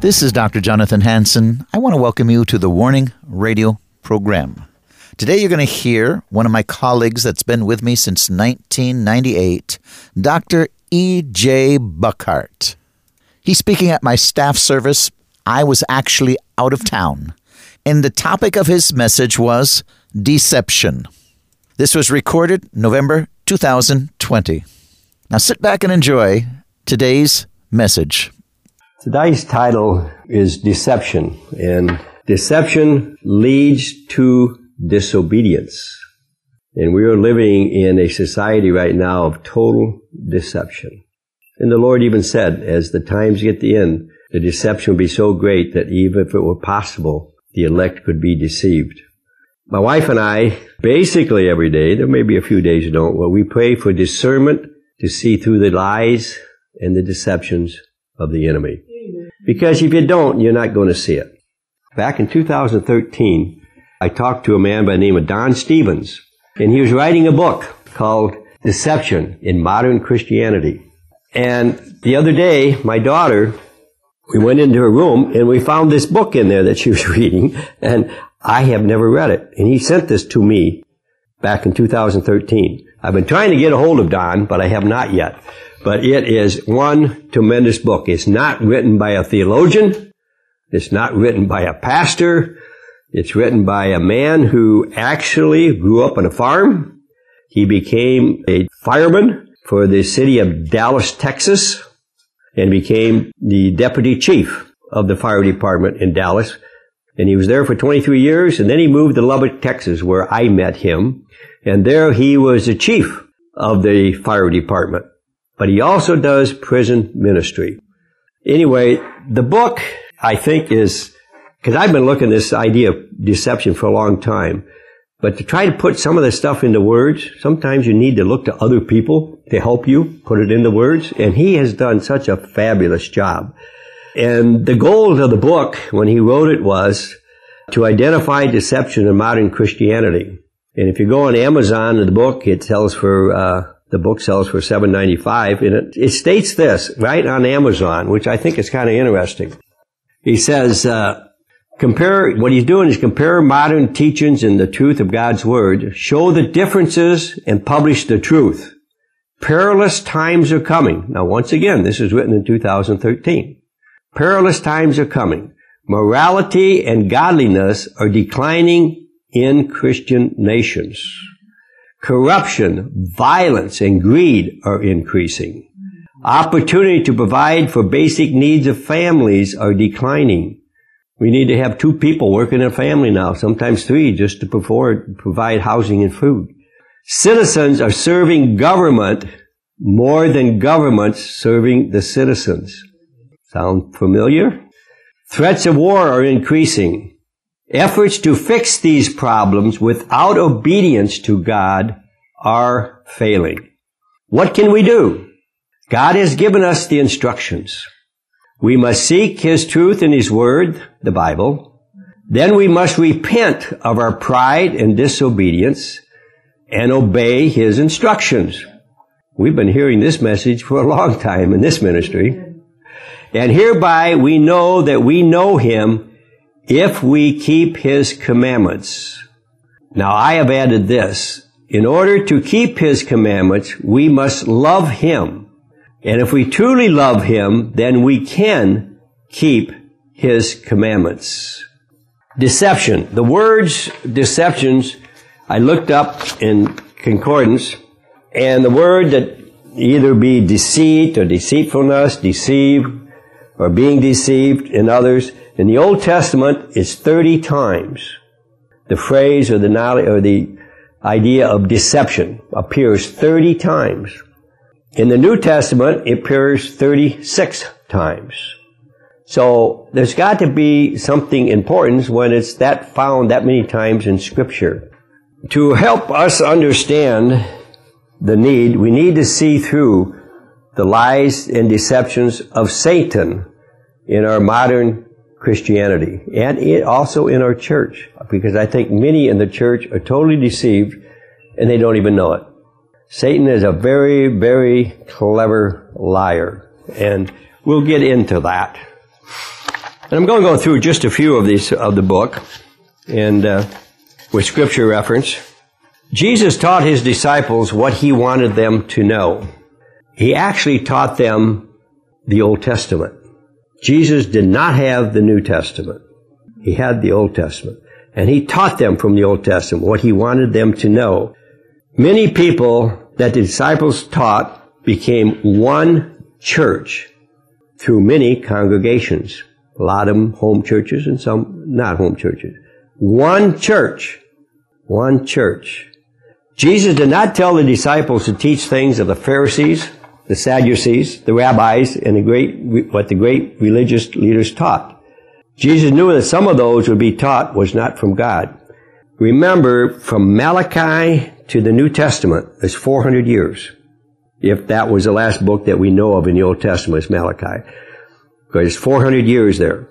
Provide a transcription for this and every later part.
This is Dr. Jonathan Hansen. I want to welcome you to the Warning Radio program. Today you're going to hear one of my colleagues that's been with me since 1998, Dr. E.J. Buckhart. He's speaking at my staff service. I was actually out of town. And the topic of his message was deception. This was recorded November 2020. Now sit back and enjoy today's message. Today's title is Deception. And deception leads to disobedience. And we are living in a society right now of total deception. And the Lord even said, as the times get to the end, the deception would be so great that even if it were possible, the elect could be deceived. My wife and I, basically every day, there may be a few days you don't, well, we pray for discernment to see through the lies and the deceptions of the enemy. Because if you don't, you're not going to see it. Back in 2013, I talked to a man by the name of Don Stevens. And he was writing a book called Deception in Modern Christianity. And the other day, my daughter, we went into her room and we found this book in there that she was reading. And I have never read it. And he sent this to me back in 2013. I've been trying to get a hold of Don, but I have not yet. But it is one tremendous book. It's not written by a theologian. It's not written by a pastor. It's written by a man who actually grew up on a farm. He became a fireman for the city of Dallas, Texas, and became the deputy chief of the fire department in Dallas. And he was there for 23 years, and then he moved to Lubbock, Texas, where I met him. And there he was the chief of the fire department. But he also does prison ministry. Anyway, the book, I think, is... because I've been looking at this idea of deception for a long time. But to try to put some of this stuff into words, sometimes you need to look to other people to help you put it into words. And he has done such a fabulous job. And the goal of the book, when he wrote it, was to identify deception in modern Christianity. And if you go on Amazon, the book, it sells for, the book sells for $7.95. And it states this right on Amazon, which I think is kind of interesting. He says, compare, what he's doing is compare modern teachings and the truth of God's Word, show the differences, and publish the truth. Perilous times are coming. Now, once again, this is written in 2013. Perilous times are coming. Morality and godliness are declining in Christian nations. Corruption, violence, and greed are increasing. Opportunity to provide for basic needs of families are declining. We need to have two people working in a family now, sometimes three, just to provide housing and food. Citizens are serving government more than governments serving the citizens. Sound familiar? Threats of war are increasing. Efforts to fix these problems without obedience to God are failing. What can we do? God has given us the instructions. We must seek His truth in His Word, the Bible. Then we must repent of our pride and disobedience and obey His instructions. We've been hearing this message for a long time in this ministry. And hereby we know that we know Him if we keep His commandments. Now I have added this, In order to keep His commandments, we must love Him. And if we truly love Him, then we can keep His commandments. Deception. The words deceptions, I looked up in concordance, and the word that either be deceit or deceitfulness, deceive, or being deceived in others, in the Old Testament, it's 30 times the phrase or the knowledge or the idea of deception appears 30 times. In the New Testament, it appears 36 times. So there's got to be something important when it's that found that many times in Scripture. To help us understand the need, we need to see through the lies and deceptions of Satan in our modern Christianity, and it also in our church, because I think many in the church are totally deceived and they don't even know it. Satan is a very, very clever liar, and we'll get into that. And I'm going to go through just a few of these of the book, and with scripture reference. Jesus taught His disciples what He wanted them to know. He actually taught them the Old Testament. Jesus did not have the New Testament. He had the Old Testament. And He taught them from the Old Testament what He wanted them to know. Many people that the disciples taught became one church through many congregations. A lot of them home churches and some not home churches. One church. One church. Jesus did not tell the disciples to teach things of the Pharisees, the Sadducees, the rabbis, and what the great religious leaders taught. Jesus knew that some of those would be taught was not from God. Remember, from Malachi to the New Testament is 400 years. If that was the last book that we know of in the Old Testament, it's Malachi. Because it's 400 years there.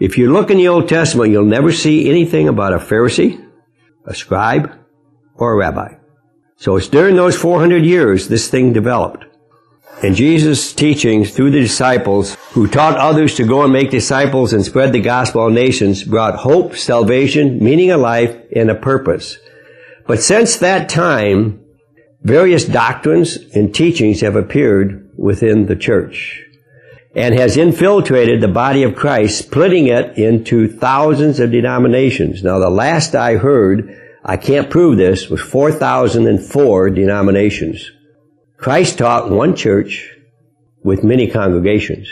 If you look in the Old Testament, you'll never see anything about a Pharisee, a scribe, or a rabbi. So it's during those 400 years this thing developed. And Jesus' teachings through the disciples, who taught others to go and make disciples and spread the gospel of all nations, brought hope, salvation, meaning of life, and a purpose. But since that time, various doctrines and teachings have appeared within the church and has infiltrated the body of Christ, splitting it into thousands of denominations. Now, the last I heard, I can't prove this, was 4,004 denominations. Christ taught one church with many congregations.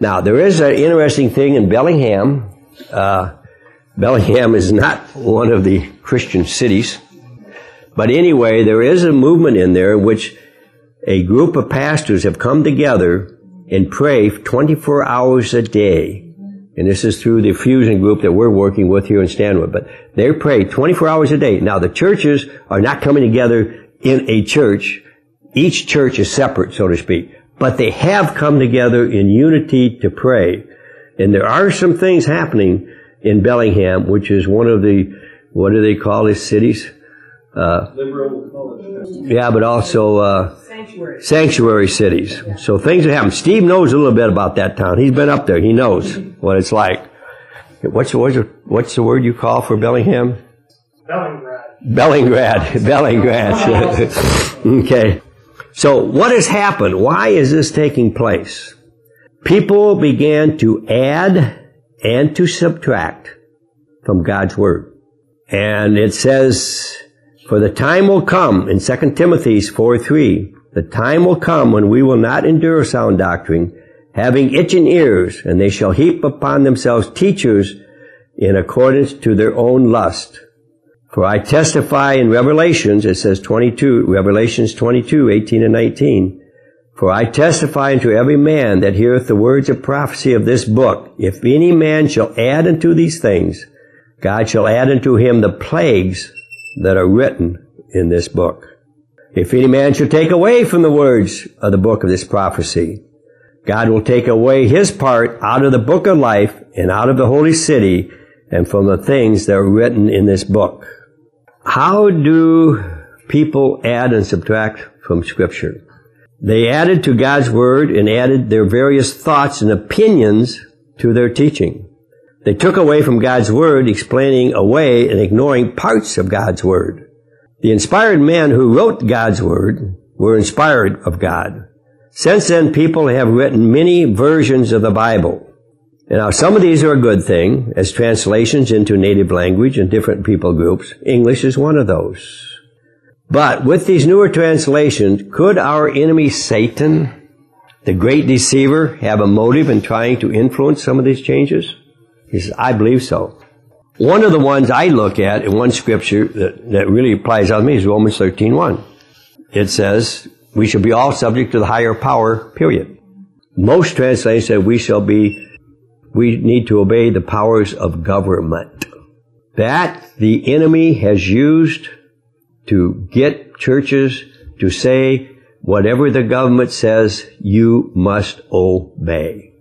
Now, there is an interesting thing in Bellingham. Bellingham is not one of the Christian cities. But anyway, there is a movement in there in which a group of pastors have come together and pray 24 hours a day. And this is through the fusion group that we're working with here in Stanwood. But they pray 24 hours a day. Now, the churches are not coming together in a church. Each church is separate, so to speak. But they have come together in unity to pray. And there are some things happening in Bellingham, which is one of the, what do they call these cities? Liberal college. Yeah, but also sanctuary cities. Yeah. So things are happening. Steve knows a little bit about that town. He's been up there. He knows what it's like. What's the word you call for Bellingham? Bellingrad. Okay. So what has happened? Why is this taking place? People began to add and to subtract from God's Word. And it says, for the time will come, in 2 Timothy 4:3, the time will come when we will not endure sound doctrine, having itching ears, and they shall heap upon themselves teachers in accordance to their own lust. For I testify in Revelations, it says 22, Revelations 22, 18 and 19. For I testify unto every man that heareth the words of prophecy of this book. If any man shall add unto these things, God shall add unto him the plagues that are written in this book. If any man shall take away from the words of the book of this prophecy, God will take away his part out of the book of life and out of the holy city and from the things that are written in this book. How do people add and subtract from Scripture? They added to God's Word and added their various thoughts and opinions to their teaching. They took away from God's Word, explaining away and ignoring parts of God's Word. The inspired men who wrote God's Word were inspired of God. Since then, people have written many versions of the Bible. And now, some of these are a good thing, as translations into native language and different people groups. English is one of those. But with these newer translations, could our enemy Satan, the great deceiver, have a motive in trying to influence some of these changes? He says, I believe so. One of the ones I look at in one scripture that really applies out to me is Romans 13:1. It says, we shall be all subject to the higher power, period. Most translations say we need to obey the powers of government. That the enemy has used to get churches to say, whatever the government says, you must obey.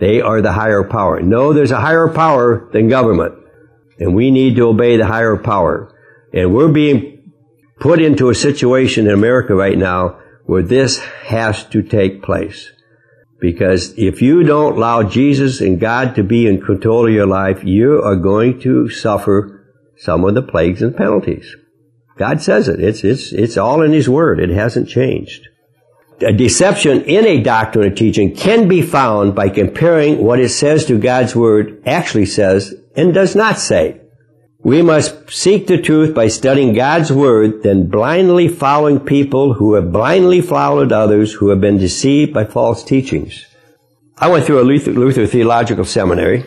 They are the higher power. No, there's a higher power than government, and we need to obey the higher power. And we're being put into a situation in America right now where this has to take place. Because if you don't allow Jesus and God to be in control of your life, you are going to suffer some of the plagues and penalties. God says it. It's all in His Word. It hasn't changed. A deception in a doctrine or teaching can be found by comparing what it says to God's Word actually says and does not say. We must seek the truth by studying God's Word, then blindly following people who have blindly followed others who have been deceived by false teachings. I went through a Luther theological seminary,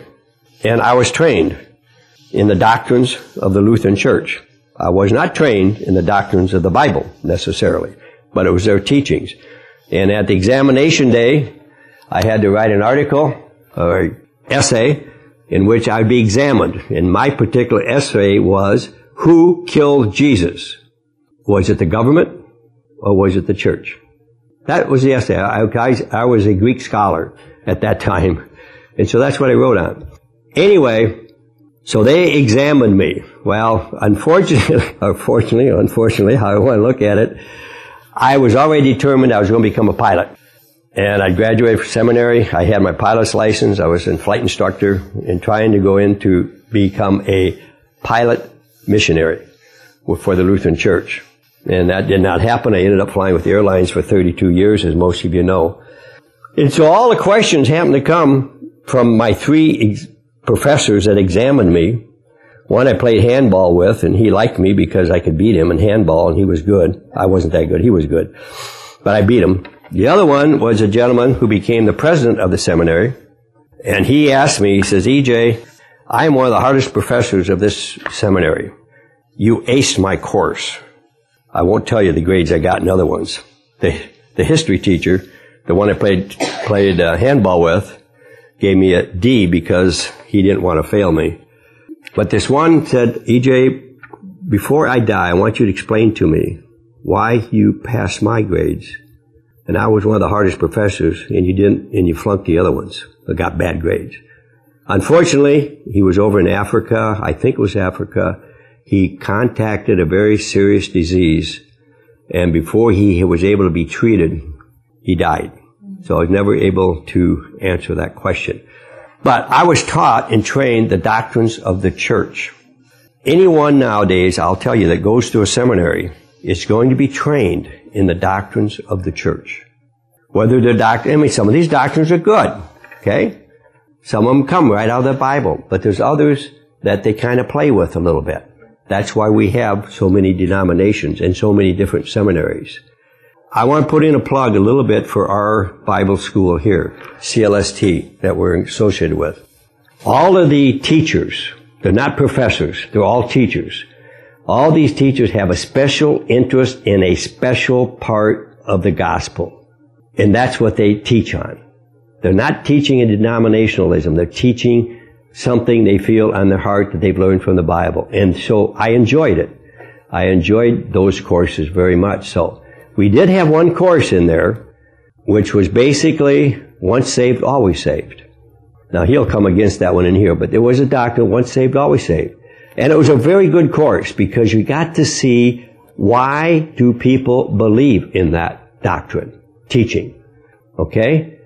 and I was trained in the doctrines of the Lutheran Church. I was not trained in the doctrines of the Bible, necessarily, but it was their teachings. And at the examination day, I had to write an article or essay in which I'd be examined. And my particular essay was, who killed Jesus? Was it the government or was it the church? That was the essay. I was a Greek scholar at that time. And so that's what I wrote on. Anyway, so they examined me. Well, unfortunately, however you want to look at it, I was already determined I was going to become a pilot. And I graduated from seminary. I had my pilot's license. I was a flight instructor and trying to go in to become a pilot missionary for the Lutheran Church. And that did not happen. I ended up flying with the airlines for 32 years, as most of you know. And so all the questions happened to come from my three professors that examined me. One I played handball with, and he liked me because I could beat him in handball, and he was good. I wasn't that good. He was good. But I beat him. The other one was a gentleman who became the president of the seminary, and he asked me, he says, E.J., I am one of the hardest professors of this seminary. You aced my course. I won't tell you the grades I got in other ones. The history teacher, the one I played handball with, gave me a D because he didn't want to fail me. But this one said, E.J., before I die, I want you to explain to me why you passed my grades. And I was one of the hardest professors, and you flunked the other ones that got bad grades. Unfortunately, he was over in Africa. I think it was Africa. He contacted a very serious disease, and before he was able to be treated, he died. So I was never able to answer that question. But I was taught and trained the doctrines of the church. Anyone nowadays, I'll tell you, that goes to a seminary is going to be trained in the doctrines of the church. Whether the some of these doctrines are good, okay? Some of them come right out of the Bible, but there's others that they kind of play with a little bit. That's why we have so many denominations and so many different seminaries. I want to put in a plug a little bit for our Bible school here, CLST, that we're associated with. All of the teachers, they're not professors, they're all teachers. All these teachers have a special interest in a special part of the gospel. And that's what they teach on. They're not teaching in denominationalism. They're teaching something they feel on their heart that they've learned from the Bible. And so I enjoyed it. I enjoyed those courses very much. So we did have one course in there, which was basically once saved, always saved. Now, he'll come against that one in here, but there was a doctrine, once saved, always saved. And it was a very good course because you got to see why do people believe in that doctrine, teaching, okay?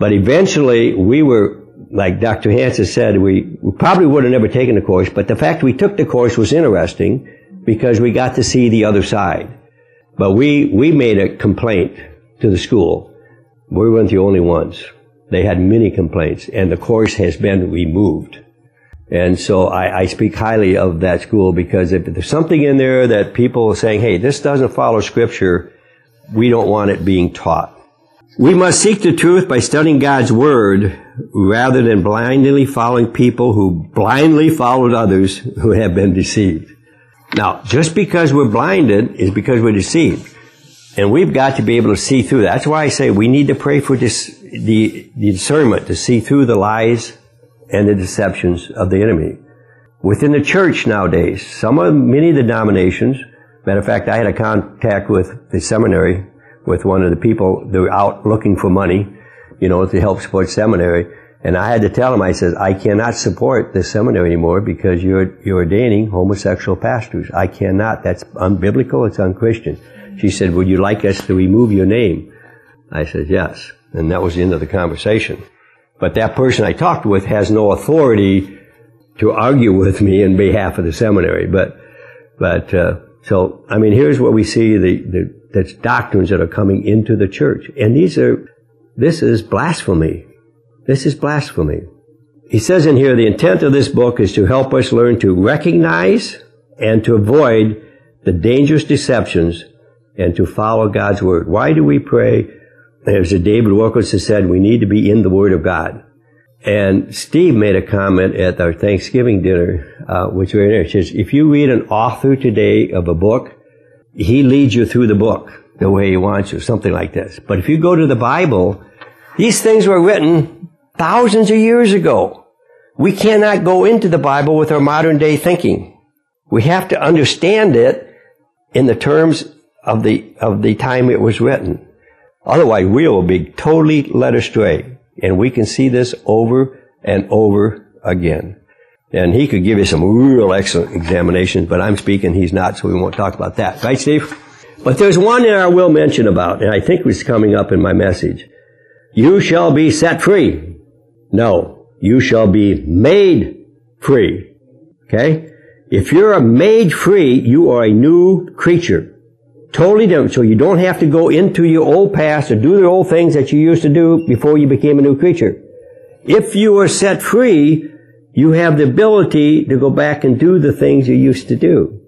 But eventually we were, like Dr. Hansen said, we probably would have never taken the course, but the fact we took the course was interesting because we got to see the other side. But we made a complaint to the school. We weren't the only ones. They had many complaints, and the course has been removed. And so I speak highly of that school, because if there's something in there that people are saying, hey, this doesn't follow Scripture, we don't want it being taught. We must seek the truth by studying God's Word rather than blindly following people who blindly followed others who have been deceived. Now, just because we're blinded is because we're deceived. And we've got to be able to see through that. That's why I say we need to pray for the discernment to see through the lies and the deceptions of the enemy. Within the church nowadays, many denominations, matter of fact, I had a contact with the seminary, with one of the people that were out looking for money, you know, to help support seminary. And I had to tell him, I said, I cannot support this seminary anymore because you're ordaining homosexual pastors. I cannot. That's unbiblical. It's unchristian. She said, would you like us to remove your name? I said, yes. And that was the end of the conversation. But that person I talked with has no authority to argue with me in behalf of the seminary. So, I mean, here's what we see, that's doctrines that are coming into the church. And this is blasphemy. This is blasphemy. He says in here, the intent of this book is to help us learn to recognize and to avoid the dangerous deceptions and to follow God's Word. Why do we pray? As David Wilkinson said, we need to be in the Word of God. And Steve made a comment at our Thanksgiving dinner, which we're in. He says, if you read an author today of a book, he leads you through the book the way he wants you, something like this. But if you go to the Bible, these things were written thousands of years ago. We cannot go into the Bible with our modern day thinking. We have to understand it in the terms of the time it was written. Otherwise, we will be totally led astray. And we can see this over and over again. And he could give you some real excellent examinations, but I'm speaking, he's not, so we won't talk about that. Right, Steve? But there's one that I will mention about, and I think it's coming up in my message. You shall be set free. No, you shall be made free. Okay? If you're made free, you are a new creature. Totally different. So you don't have to go into your old past or do the old things that you used to do before you became a new creature. If you are set free, you have the ability to go back and do the things you used to do.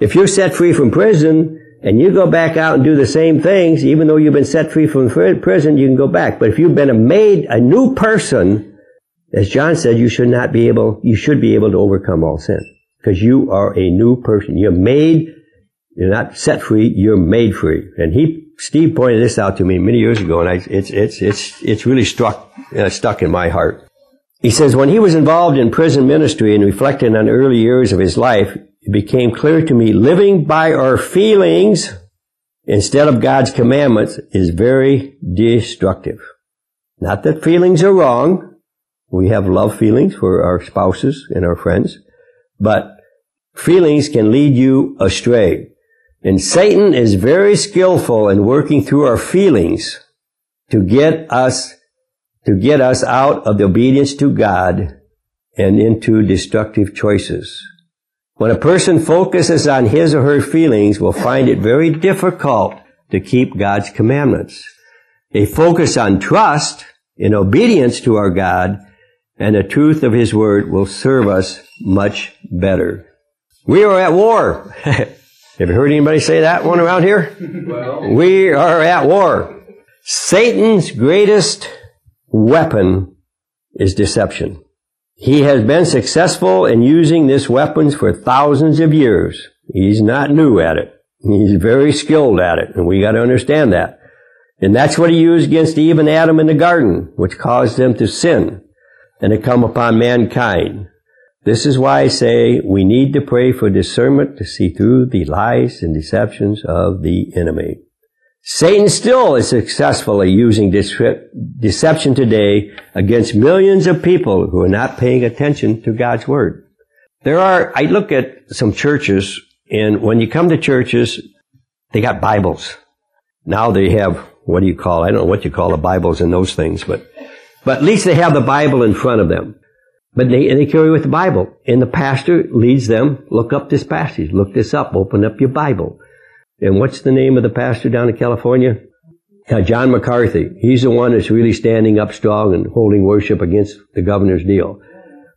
If you're set free from prison and you go back out and do the same things, even though you've been set free from prison, you can go back. But if you've been made a new person, as John said, you should be able to overcome all sin. Because you are a new person. You're not set free, you're made free. And Steve pointed this out to me many years ago, and it's really stuck in my heart. He says, when he was involved in prison ministry and reflecting on early years of his life, it became clear to me living by our feelings instead of God's commandments is very destructive. Not that feelings are wrong. We have love feelings for our spouses and our friends. But feelings can lead you astray. And Satan is very skillful in working through our feelings to get us out of the obedience to God and into destructive choices. When a person focuses on his or her feelings, will find it very difficult to keep God's commandments. A focus on trust and obedience to our God and the truth of His Word will serve us much better. We are at war. Have you heard anybody say that one around here? Well. We are at war. Satan's greatest weapon is deception. He has been successful in using this weapon for thousands of years. He's not new at it. He's very skilled at it, and we got to understand that. And that's what he used against Eve and Adam in the garden, which caused them to sin and to come upon mankind. This is why I say we need to pray for discernment to see through the lies and deceptions of the enemy. Satan still is successfully using deception today against millions of people who are not paying attention to God's Word. I look at some churches, and when you come to churches, they got Bibles. Now they have, I don't know what you call the Bibles and those things, but at least they have the Bible in front of them. But they carry with the Bible. And the pastor leads them, look up this passage, look this up, open up your Bible. And what's the name of the pastor down in California? John McCarthy. He's the one that's really standing up strong and holding worship against the governor's deal.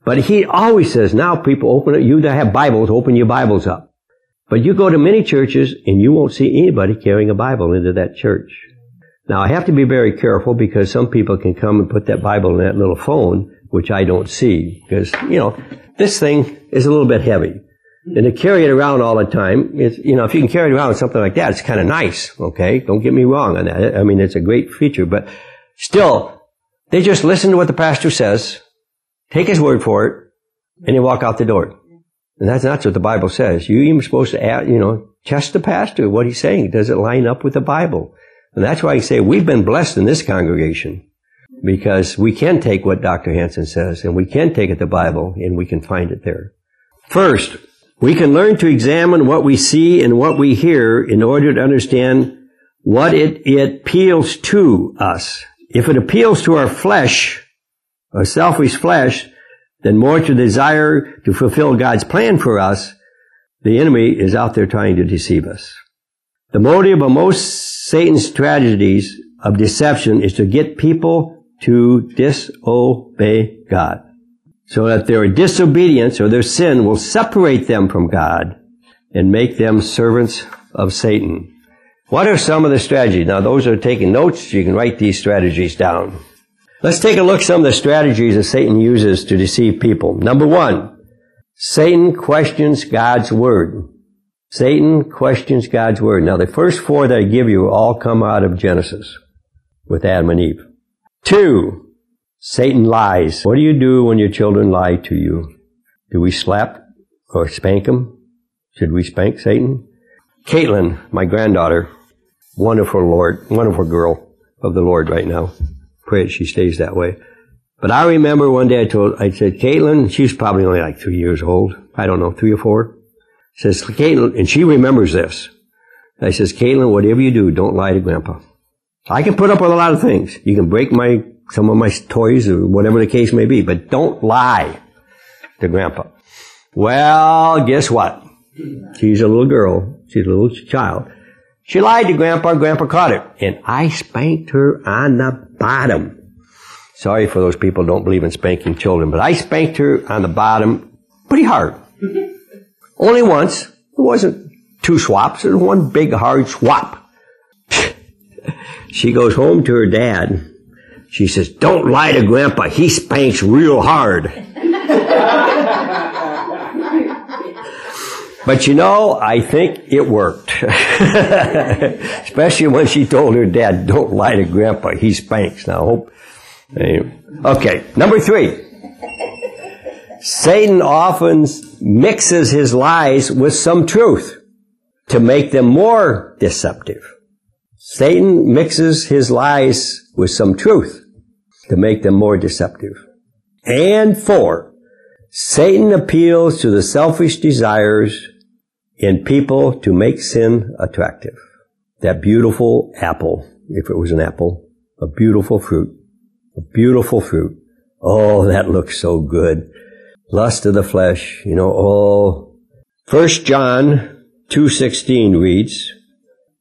But he always says, now people open it, you that have Bibles, open your Bibles up. But you go to many churches and you won't see anybody carrying a Bible into that church. Now I have to be very careful because some people can come and put that Bible in that little phone, which I don't see, because, you know, this thing is a little bit heavy. And to carry it around all the time, it's, you know, if you can carry it around with something like that, it's kind of nice, okay? Don't get me wrong on that. I mean, it's a great feature, but still, they just listen to what the pastor says, take his word for it, and they walk out the door. And that's not what the Bible says. You're even supposed to, test the pastor, what he's saying. Does it line up with the Bible? And that's why I say we've been blessed in this congregation, because we can take what Dr. Hansen says, and we can take it to the Bible, and we can find it there. First, we can learn to examine what we see and what we hear in order to understand what it appeals to us. If it appeals to our flesh, our selfish flesh, then more to desire to fulfill God's plan for us, the enemy is out there trying to deceive us. The motive of most Satan's strategies of deception is to get people to disobey God, so that their disobedience or their sin will separate them from God and make them servants of Satan. What are some of the strategies? Now, those are taking notes. You can write these strategies down. Let's take a look at some of the strategies that Satan uses to deceive people. Number one, Satan questions God's word. Satan questions God's word. Now, the first four that I give you all come out of Genesis with Adam and Eve. 2, Satan lies. What do you do when your children lie to you? Do we slap or spank them? Should we spank Satan? Caitlin, my granddaughter, wonderful girl of the Lord right now. Pray that she stays that way. But I remember one day I said, Caitlin, she's probably only like 3 years old. I don't know, 3 or 4. I says, Caitlin, and she remembers this. I says, Caitlin, whatever you do, don't lie to Grandpa. I can put up with a lot of things. You can break some of my toys or whatever the case may be, but don't lie to Grandpa. Well, guess what? She's a little girl. She's a little child. She lied to Grandpa. Grandpa caught it. And I spanked her on the bottom. Sorry for those people who don't believe in spanking children, but I spanked her on the bottom pretty hard. Only once. It wasn't 2 swaps. It was one big hard swap. She goes home to her dad. She says, don't lie to Grandpa. He spanks real hard. But you know, I think it worked. Especially when she told her dad, don't lie to Grandpa. He spanks. Now, okay, number 3. Satan often mixes his lies with some truth to make them more deceptive. Satan mixes his lies with some truth to make them more deceptive. And 4, Satan appeals to the selfish desires in people to make sin attractive. That beautiful apple, if it was an apple, a beautiful fruit. Oh, that looks so good. Lust of the flesh, oh. 1 John 2:16 reads,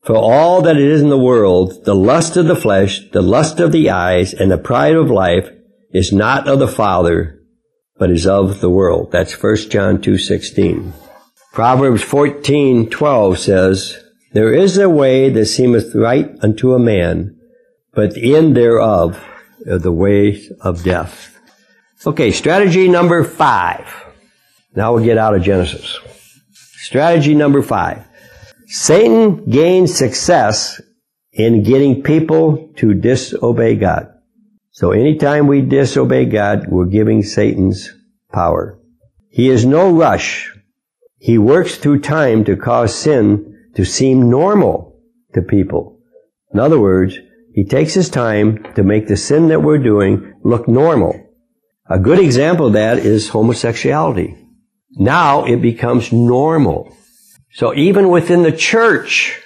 for all that it is in the world, the lust of the flesh, the lust of the eyes, and the pride of life is not of the Father, but is of the world. That's 1 John 2:16. Proverbs 14:12 says, there is a way that seemeth right unto a man, but the end thereof are the ways of death. Okay, strategy number 5. Now we'll get out of Genesis. Strategy number 5. Satan gains success in getting people to disobey God. So anytime we disobey God, we're giving Satan's power. He is no rush. He works through time to cause sin to seem normal to people. In other words, he takes his time to make the sin that we're doing look normal. A good example of that is homosexuality. Now it becomes normal. So even within the church,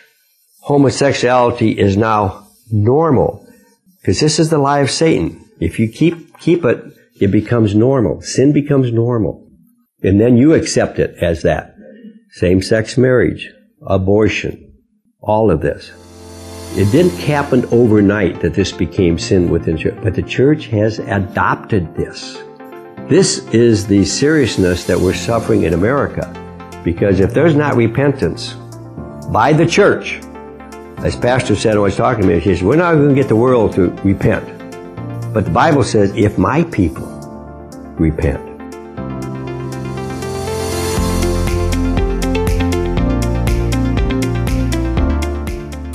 homosexuality is now normal. Because this is the lie of Satan. If you keep it, It becomes normal. Sin becomes normal. And then you accept it as that. Same-sex marriage, abortion, all of this. It didn't happen overnight that this became sin within the church, but the church has adopted this. This is the seriousness that we're suffering in America, because if there's not repentance by the church, as Pastor said when I was talking to him, she said, we're not going to get the world to repent. But the Bible says, if my people repent.